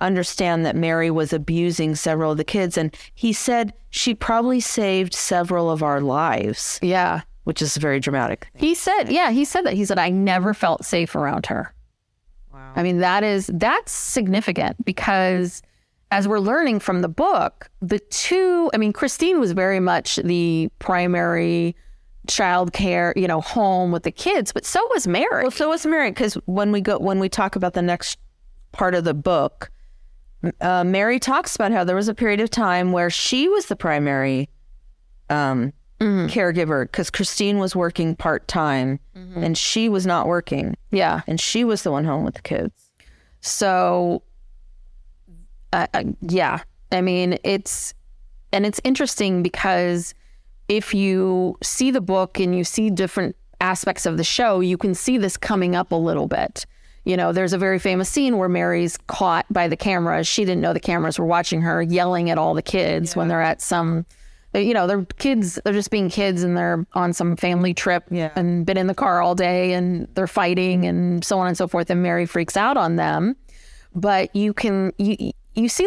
understand that Mary was abusing several of the kids. And he said she probably saved several of our lives. Yeah. Which is very dramatic. He said that. He said, I never felt safe around her. Wow. I mean, that's significant because as we're learning from the book, Christine was very much the primary childcare, you know, home with the kids, but so was Mary. Well, so was Mary, because when we talk about the next part of the book, Mary talks about how there was a period of time where she was the primary caregiver, because Christine was working part-time and she was not working. Yeah. And she was the one home with the kids. So, yeah. I mean, it's interesting because if you see the book and you see different aspects of the show, you can see this coming up a little bit. You know, there's a very famous scene where Mary's caught by the cameras. She didn't know the cameras were watching her, yelling at all the kids when they're at some... You know, they're kids, they're just being kids and they're on some family trip and been in the car all day and they're fighting and so on and so forth. And Mary freaks out on them. But you see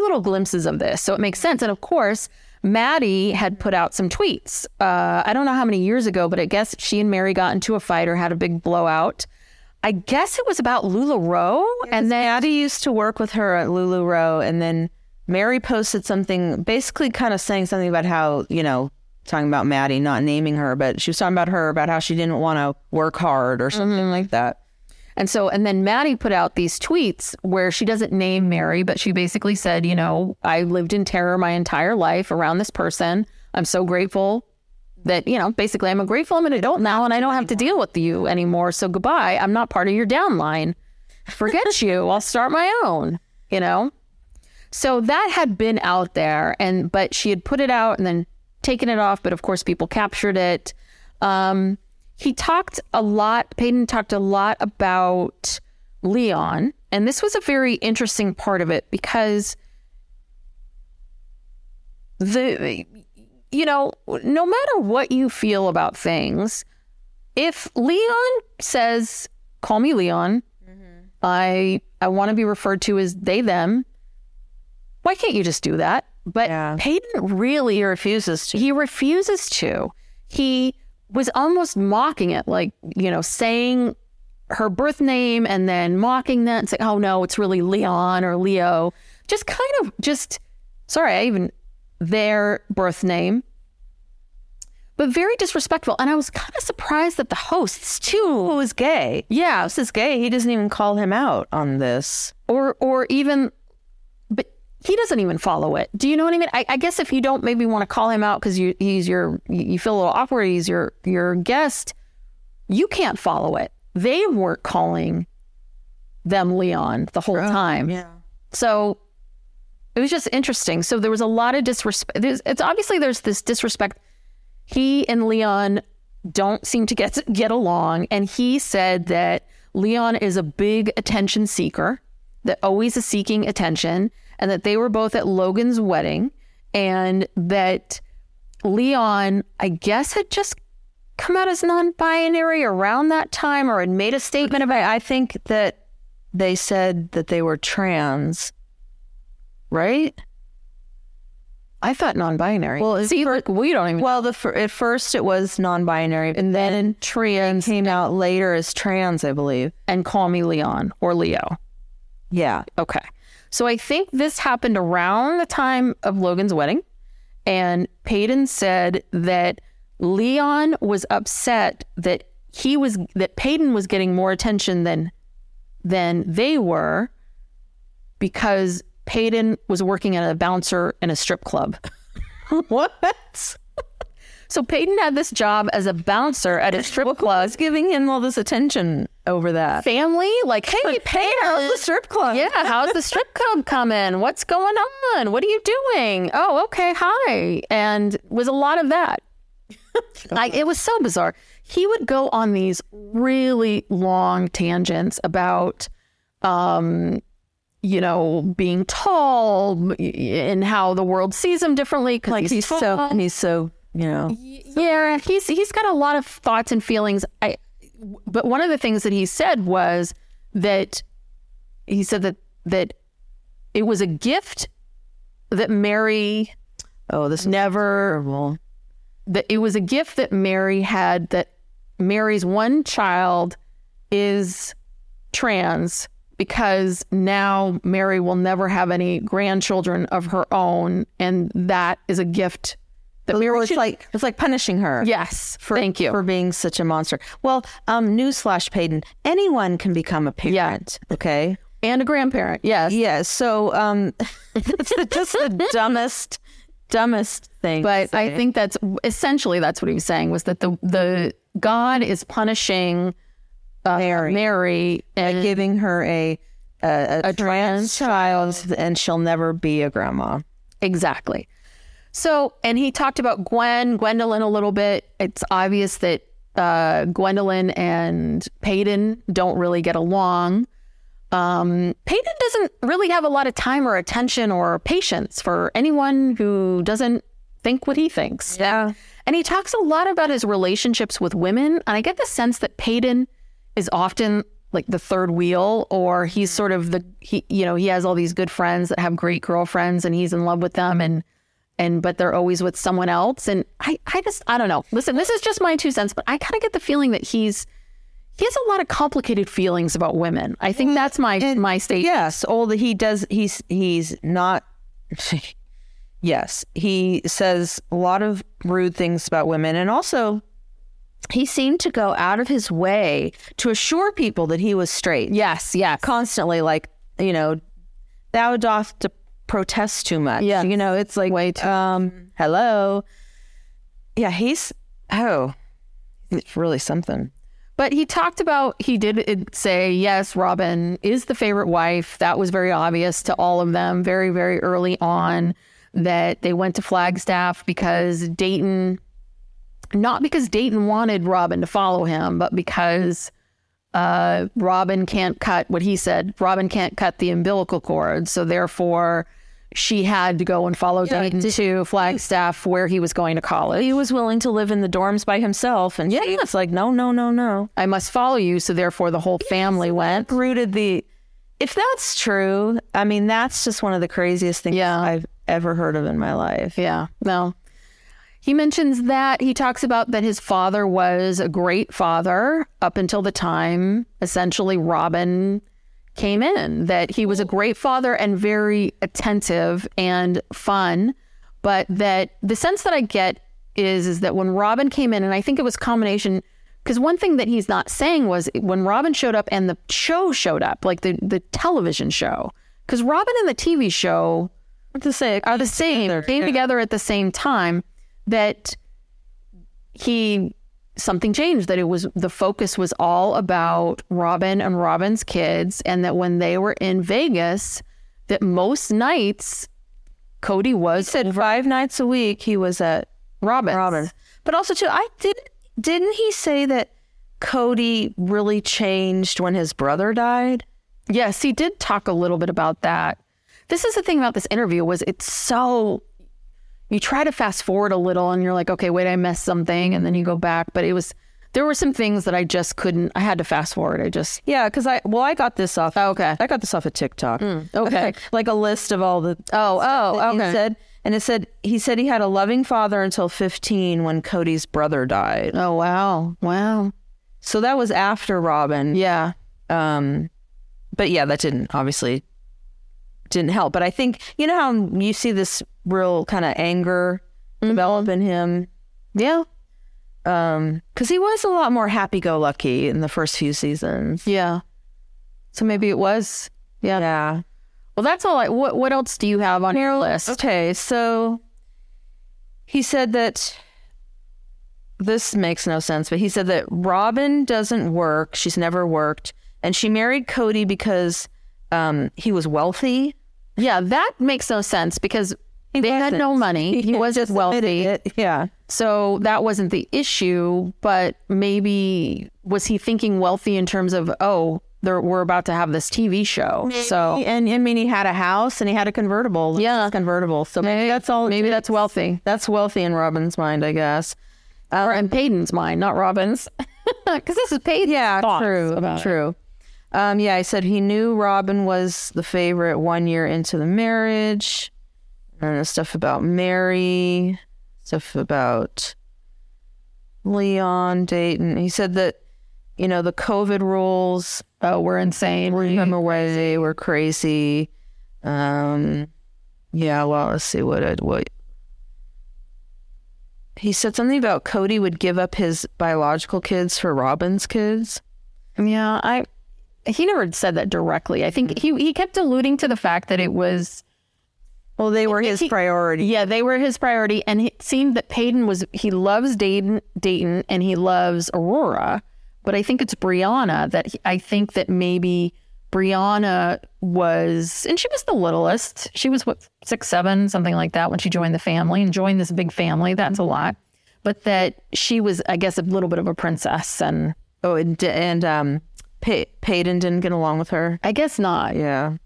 little glimpses of this. So it makes sense. And of course, Maddie had put out some tweets. I don't know how many years ago, but I guess she and Mary got into a fight or had a big blowout. I guess it was about LulaRoe. Yeah, and then Maddie used to work with her at LulaRoe, and then Mary posted something basically kind of saying something about how, you know, talking about Maddie, not naming her, but she was talking about her, about how she didn't want to work hard or something like that. And then Maddie put out these tweets where she doesn't name Mary, but she basically said, you know, I lived in terror my entire life around this person. I'm so grateful that, you know, basically I'm grateful I'm an adult now and I don't have to deal with you anymore. So goodbye. I'm not part of your downline. Forget you. I'll start my own, you know. So that had been out there, but she had put it out and then taken it off. But of course, people captured it. Paedon talked a lot about Leon. And this was a very interesting part of it because you know, no matter what you feel about things, if Leon says, call me Leon, I want to be referred to as they, them. Why can't you just do that? But Paedon really refuses to. He refuses to. He was almost mocking it, like, you know, saying her birth name and then mocking that and saying, oh, no, it's really Leon or Leo. just kind of just, sorry, I even their birth name, but very disrespectful. And I was kind of surprised that the hosts too, who is gay. Yeah, this is gay. He doesn't even call him out on this or even, but he doesn't even follow it. Do you know what I mean? I guess if you don't maybe want to call him out because you feel a little awkward, he's your guest, you can't follow it. They weren't calling them Leon the whole time. Yeah. So it was just interesting. So there was a lot of disrespect. It's obviously there's this disrespect. He and Leon don't seem to get along. And he said that Leon is a big attention seeker, that always is seeking attention, and that they were both at Logan's wedding, and that Leon, I guess, had just come out as non-binary around that time or had made a statement about it. I think that they said that they were trans, right? I thought non-binary. Well, see, we don't even. Well, at first it was non-binary, and then trans came out later as trans, I believe. And call me Leon or Leo. Yeah. Okay. So I think this happened around the time of Logan's wedding, and Paedon said that Leon was upset that Paedon was getting more attention than they were, because Paedon was working at a bouncer in a strip club. What? So Paedon had this job as a bouncer at a strip club. Was giving him all this attention over that? Family? Like, hey, Paedon, how's the strip club? Yeah, how's the strip club coming? What's going on? What are you doing? Oh, okay, hi. And was a lot of that. It was so bizarre. He would go on these really long tangents about, being tall and how the world sees him differently because he's tall. Yeah, he's got a lot of thoughts and feelings. But one of the things that he said was that he said that it was a gift that Mary. Oh, this never. Terrible. That it was a gift that Mary had, that Mary's one child is trans, because now Mary will never have any grandchildren of her own, and that is a gift that Mary was like punishing her. Yes, thank you for being such a monster. Well, newsflash, Paedon, anyone can become a parent, okay, and a grandparent. Yes, yes. So it's just the dumbest thing. But I think that's essentially what he was saying, was that the God is punishing Mary and giving her a trans child, and she'll never be a grandma. Exactly. So, and he talked about Gwendolyn a little bit. It's obvious that Gwendolyn and Paedon don't really get along. Paedon doesn't really have a lot of time or attention or patience for anyone who doesn't think what he thinks. Yeah. And he talks a lot about his relationships with women. And I get the sense that Paedon is often like the third wheel, or he's sort of he has all these good friends that have great girlfriends and he's in love with them. But they're always with someone else. And I don't know. Listen, this is just my 2 cents, but I kind of get the feeling that he has a lot of complicated feelings about women. I think that's my statement. Yes, he says a lot of rude things about women, and also he seemed to go out of his way to assure people that he was straight. Yes, yeah, constantly, like, thou doth to protest too much. Yeah, it's like, wait, hello. Yeah, it's really something. But he talked about, he did say, yes, Robin is the favorite wife. That was very obvious to all of them very, very early on, that they went to Flagstaff because Dayton, not because Dayton wanted Robin to follow him, but because Robin can't cut what he said. Robin can't cut the umbilical cord. So therefore, she had to go and follow Dayton to Flagstaff, where he was going to college. He was willing to live in the dorms by himself, and it's like, no. I must follow you. So therefore, the whole family went. If that's true, I mean, that's just one of the craziest things I've ever heard of in my life. Yeah, no. He mentions that. He talks about that his father was a great father up until the time, essentially, Robin came in, that he was a great father and very attentive and fun, but that the sense that I get is that when Robin came in, and I think it was combination, because one thing that he's not saying was when Robin showed up and the show showed up, like the television show, because Robin and the TV show are the same, came together at the same time, that something changed, that it was, the focus was all about Robin and Robin's kids, and that when they were in Vegas, that most nights Kody was, he said 5 nights a week he was at Robin. But also too, didn't he say that Kody really changed when his brother died? Yes, he did talk a little bit about that. This is the thing about this interview, was it's so, you try to fast forward a little and you're like, okay, wait, I missed something. And then you go back. But there were some things that I just couldn't, I had to fast forward. Yeah, because I got this off. Oh, okay. I got this off of TikTok. Okay. Like a list of all the stuff that he said. And he said he had a loving father until 15 when Kody's brother died. Oh, wow. Wow. So that was after Robin. Yeah. But yeah, that obviously didn't help. But I think, you know how you see this real kind of anger develop in him? Yeah. Because he was a lot more happy-go-lucky in the first few seasons. Yeah. So maybe it was. Yeah. Yeah. Well, that's all. What else do you have on your list? Okay, so he said that, this makes no sense, but he said that Robin doesn't work. She's never worked. And she married Kody because he was wealthy. Yeah, that makes no sense because they had no money. He was just wealthy. Yeah. So that wasn't the issue, but maybe was he thinking wealthy in terms of, we're about to have this TV show. Maybe. So and he had a house and he had a convertible. Yeah, convertible. So maybe that's all. Maybe that's wealthy. That's wealthy in Robin's mind, I guess. Or in Paedon's mind, not Robin's, because this is Paedon's. Yeah, true. Yeah, I said he knew Robin was the favorite 1 year into the marriage. And stuff about Mary, stuff about Leon, Dayton. He said that, you know, the COVID rules were insane. Remember why they were crazy. Yeah, well, let's see what. He said something about Kody would give up his biological kids for Robin's kids. Yeah, he never said that directly. I think he kept alluding to the fact that it was... Well, they were his priority. Yeah, they were his priority. And it seemed that Paedon was... He loves Dayton and he loves Aurora. But I think it's Brianna that maybe Brianna was, and she was the littlest. She was 6'7", something like that, when she joined the family and joined this big family. That's a lot. But that she was, I guess, a little bit of a princess. And Paedon didn't get along with her. I guess not. Yeah.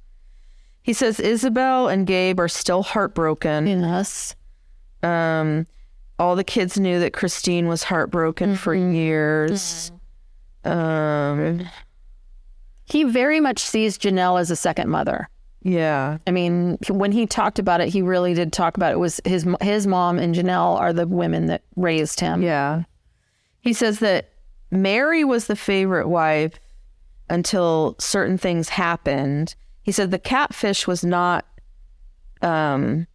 He says Isabel and Gabe are still heartbroken. Yes. All the kids knew that Christine was heartbroken for years. Mm-hmm. He very much sees Janelle as a second mother. Yeah. I mean, when he talked about it, he really did talk about it. It was his mom and Janelle are the women that raised him. Yeah. He says that Mary was the favorite wife until certain things happened. He said the catfish was not, I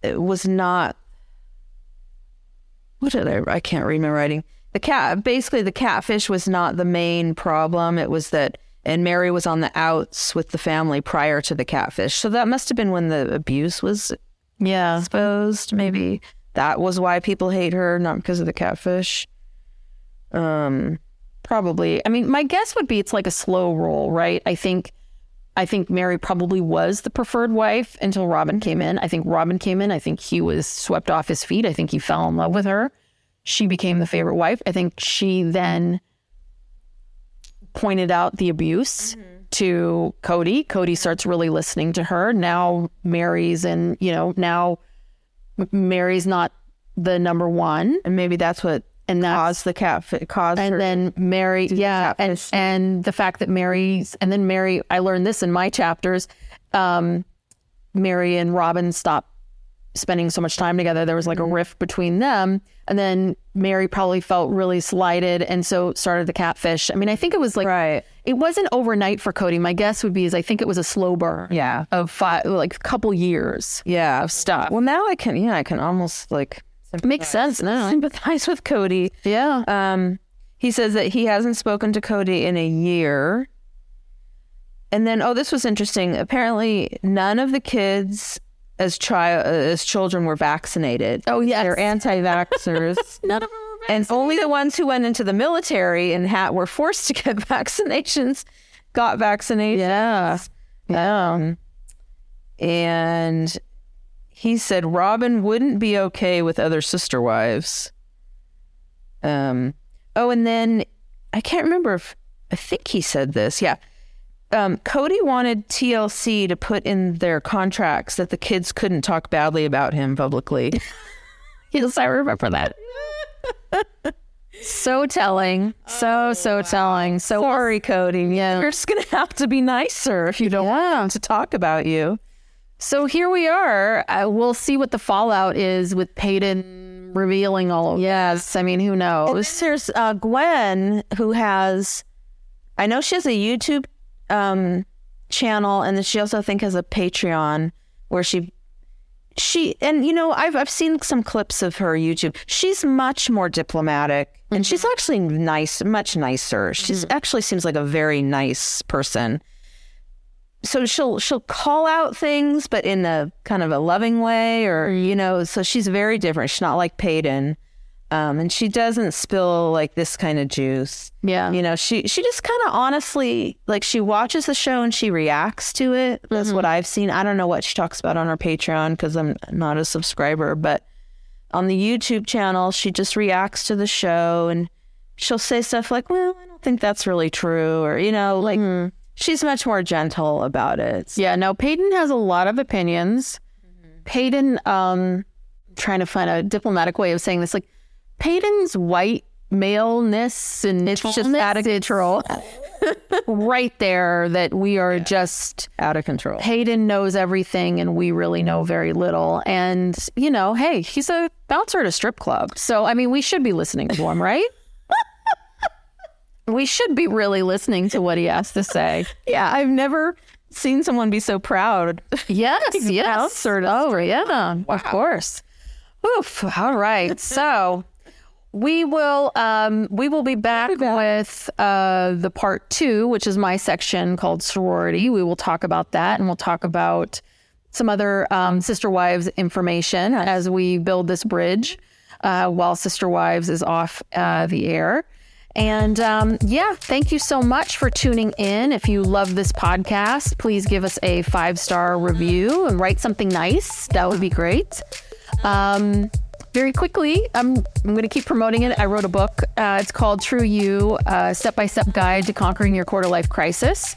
can't read my writing. The catfish was not the main problem. It was that, and Mary was on the outs with the family prior to the catfish. So that must have been when the abuse was exposed. Maybe that was why people hate her, not because of the catfish. Probably. I mean, my guess would be it's like a slow roll, right? I think Mary probably was the preferred wife until Robin came in. I think Robin came in. I think he was swept off his feet. I think he fell in love with her. She became the favorite wife. I think she then pointed out the abuse to Kody. Kody starts really listening to her. Now Mary's in, you know, now Mary's not the number one. And maybe that's what caused the catfish. And then Mary, yeah. And the fact that Mary, I learned this in my chapters, Mary and Robin stopped spending so much time together. There was like a rift between them, and then Mary probably felt really slighted, and so started the catfish. I mean, I think it was like, right. It wasn't overnight for Kody. My guess would be is I think it was a slow burn. Yeah. Of like a couple years. Yeah. Of stuff. Well, now I can almost like makes sense now. Sympathize with Kody. Yeah. He says that he hasn't spoken to Kody in a year. And then, oh, this was interesting. Apparently, none of the kids as children were vaccinated. Oh, yes. They're anti-vaxxers. None of them. And only the ones who went into the military and were forced to get vaccinations got vaccinated. Yeah. And he said Robin wouldn't be okay with other sister wives. Oh, and then I can't remember if I think he said this. Yeah. Kody wanted TLC to put in their contracts that the kids couldn't talk badly about him publicly. Yes, I remember that. So telling. So telling. So sorry, Kody. Yeah. You're just going to have to be nicer if you don't want to talk about you. So here we are. We'll see what the fallout is with Paedon revealing all of this. I mean, who knows? There's Gwen, who has... I know she has a YouTube channel, and then she also, I think, has a Patreon where she and you know I've seen some clips of her YouTube. She's much more diplomatic, and she's actually nice, much nicer. She's actually seems like a very nice person. So she'll call out things, but in a kind of a loving way, or you know. So she's very different. She's not like Paedon, and she doesn't spill like this kind of juice. Yeah, you know, she just kind of honestly, like, she watches the show and she reacts to it. That's what I've seen. I don't know what she talks about on her Patreon because I'm not a subscriber, but on the YouTube channel, she just reacts to the show and she'll say stuff like, well, I don't think that's really true, or, you know, like she's much more gentle about it. So. Yeah, no, Paedon has a lot of opinions. Paedon, trying to find a diplomatic way of saying this, like, Paedon's white maleness and it's just out of control. Right there, that we are just out of control. Paedon knows everything and we really know very little. And, you know, hey, he's a bouncer at a strip club. So, I mean, we should be listening to him, right? We should be really listening to what he has to say. Yeah, I've never seen someone be so proud. Yes, yes. Bouncer. Oh, yeah. Wow. Of course. Oof. All right. So we will be back with the part 2, which is my section called sorority. We will talk about that, and we'll talk about some other sister wives information as we build this bridge while Sister Wives is off the air. And thank you so much for tuning in. If you love this podcast, please give us a 5-star review and write something nice. That would be great. Very quickly, I'm going to keep promoting it. I wrote a book. It's called True You, a Step-by-Step Guide to Conquering Your Quarter-Life Crisis.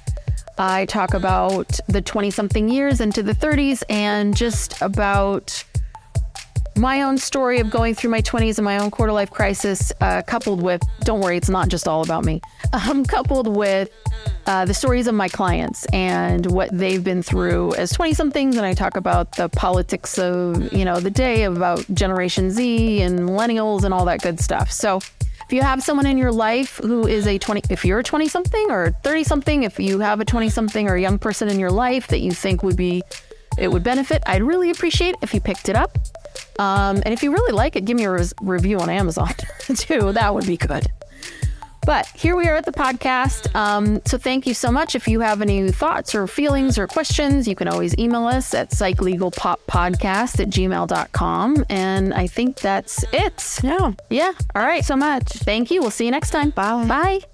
I talk about the 20-something years into the 30s and just about my own story of going through my 20s and my own quarter-life crisis, coupled with, don't worry, it's not just all about me, coupled with the stories of my clients and what they've been through as 20-somethings. And I talk about the politics of, you know, the day, about Generation Z and millennials and all that good stuff. So if you have someone in your life who is if you're a 20-something or 30-something, if you have a 20-something or a young person in your life that you think would benefit, I'd really appreciate if you picked it up. And if you really like it, give me a review on Amazon too. That would be good. But here we are at the podcast. So thank you so much. If you have any thoughts or feelings or questions, you can always email us at psychlegalpoppodcast@gmail.com. And I think that's it. Yeah. All right. So much. Thank you. We'll see you next time. Bye. Bye.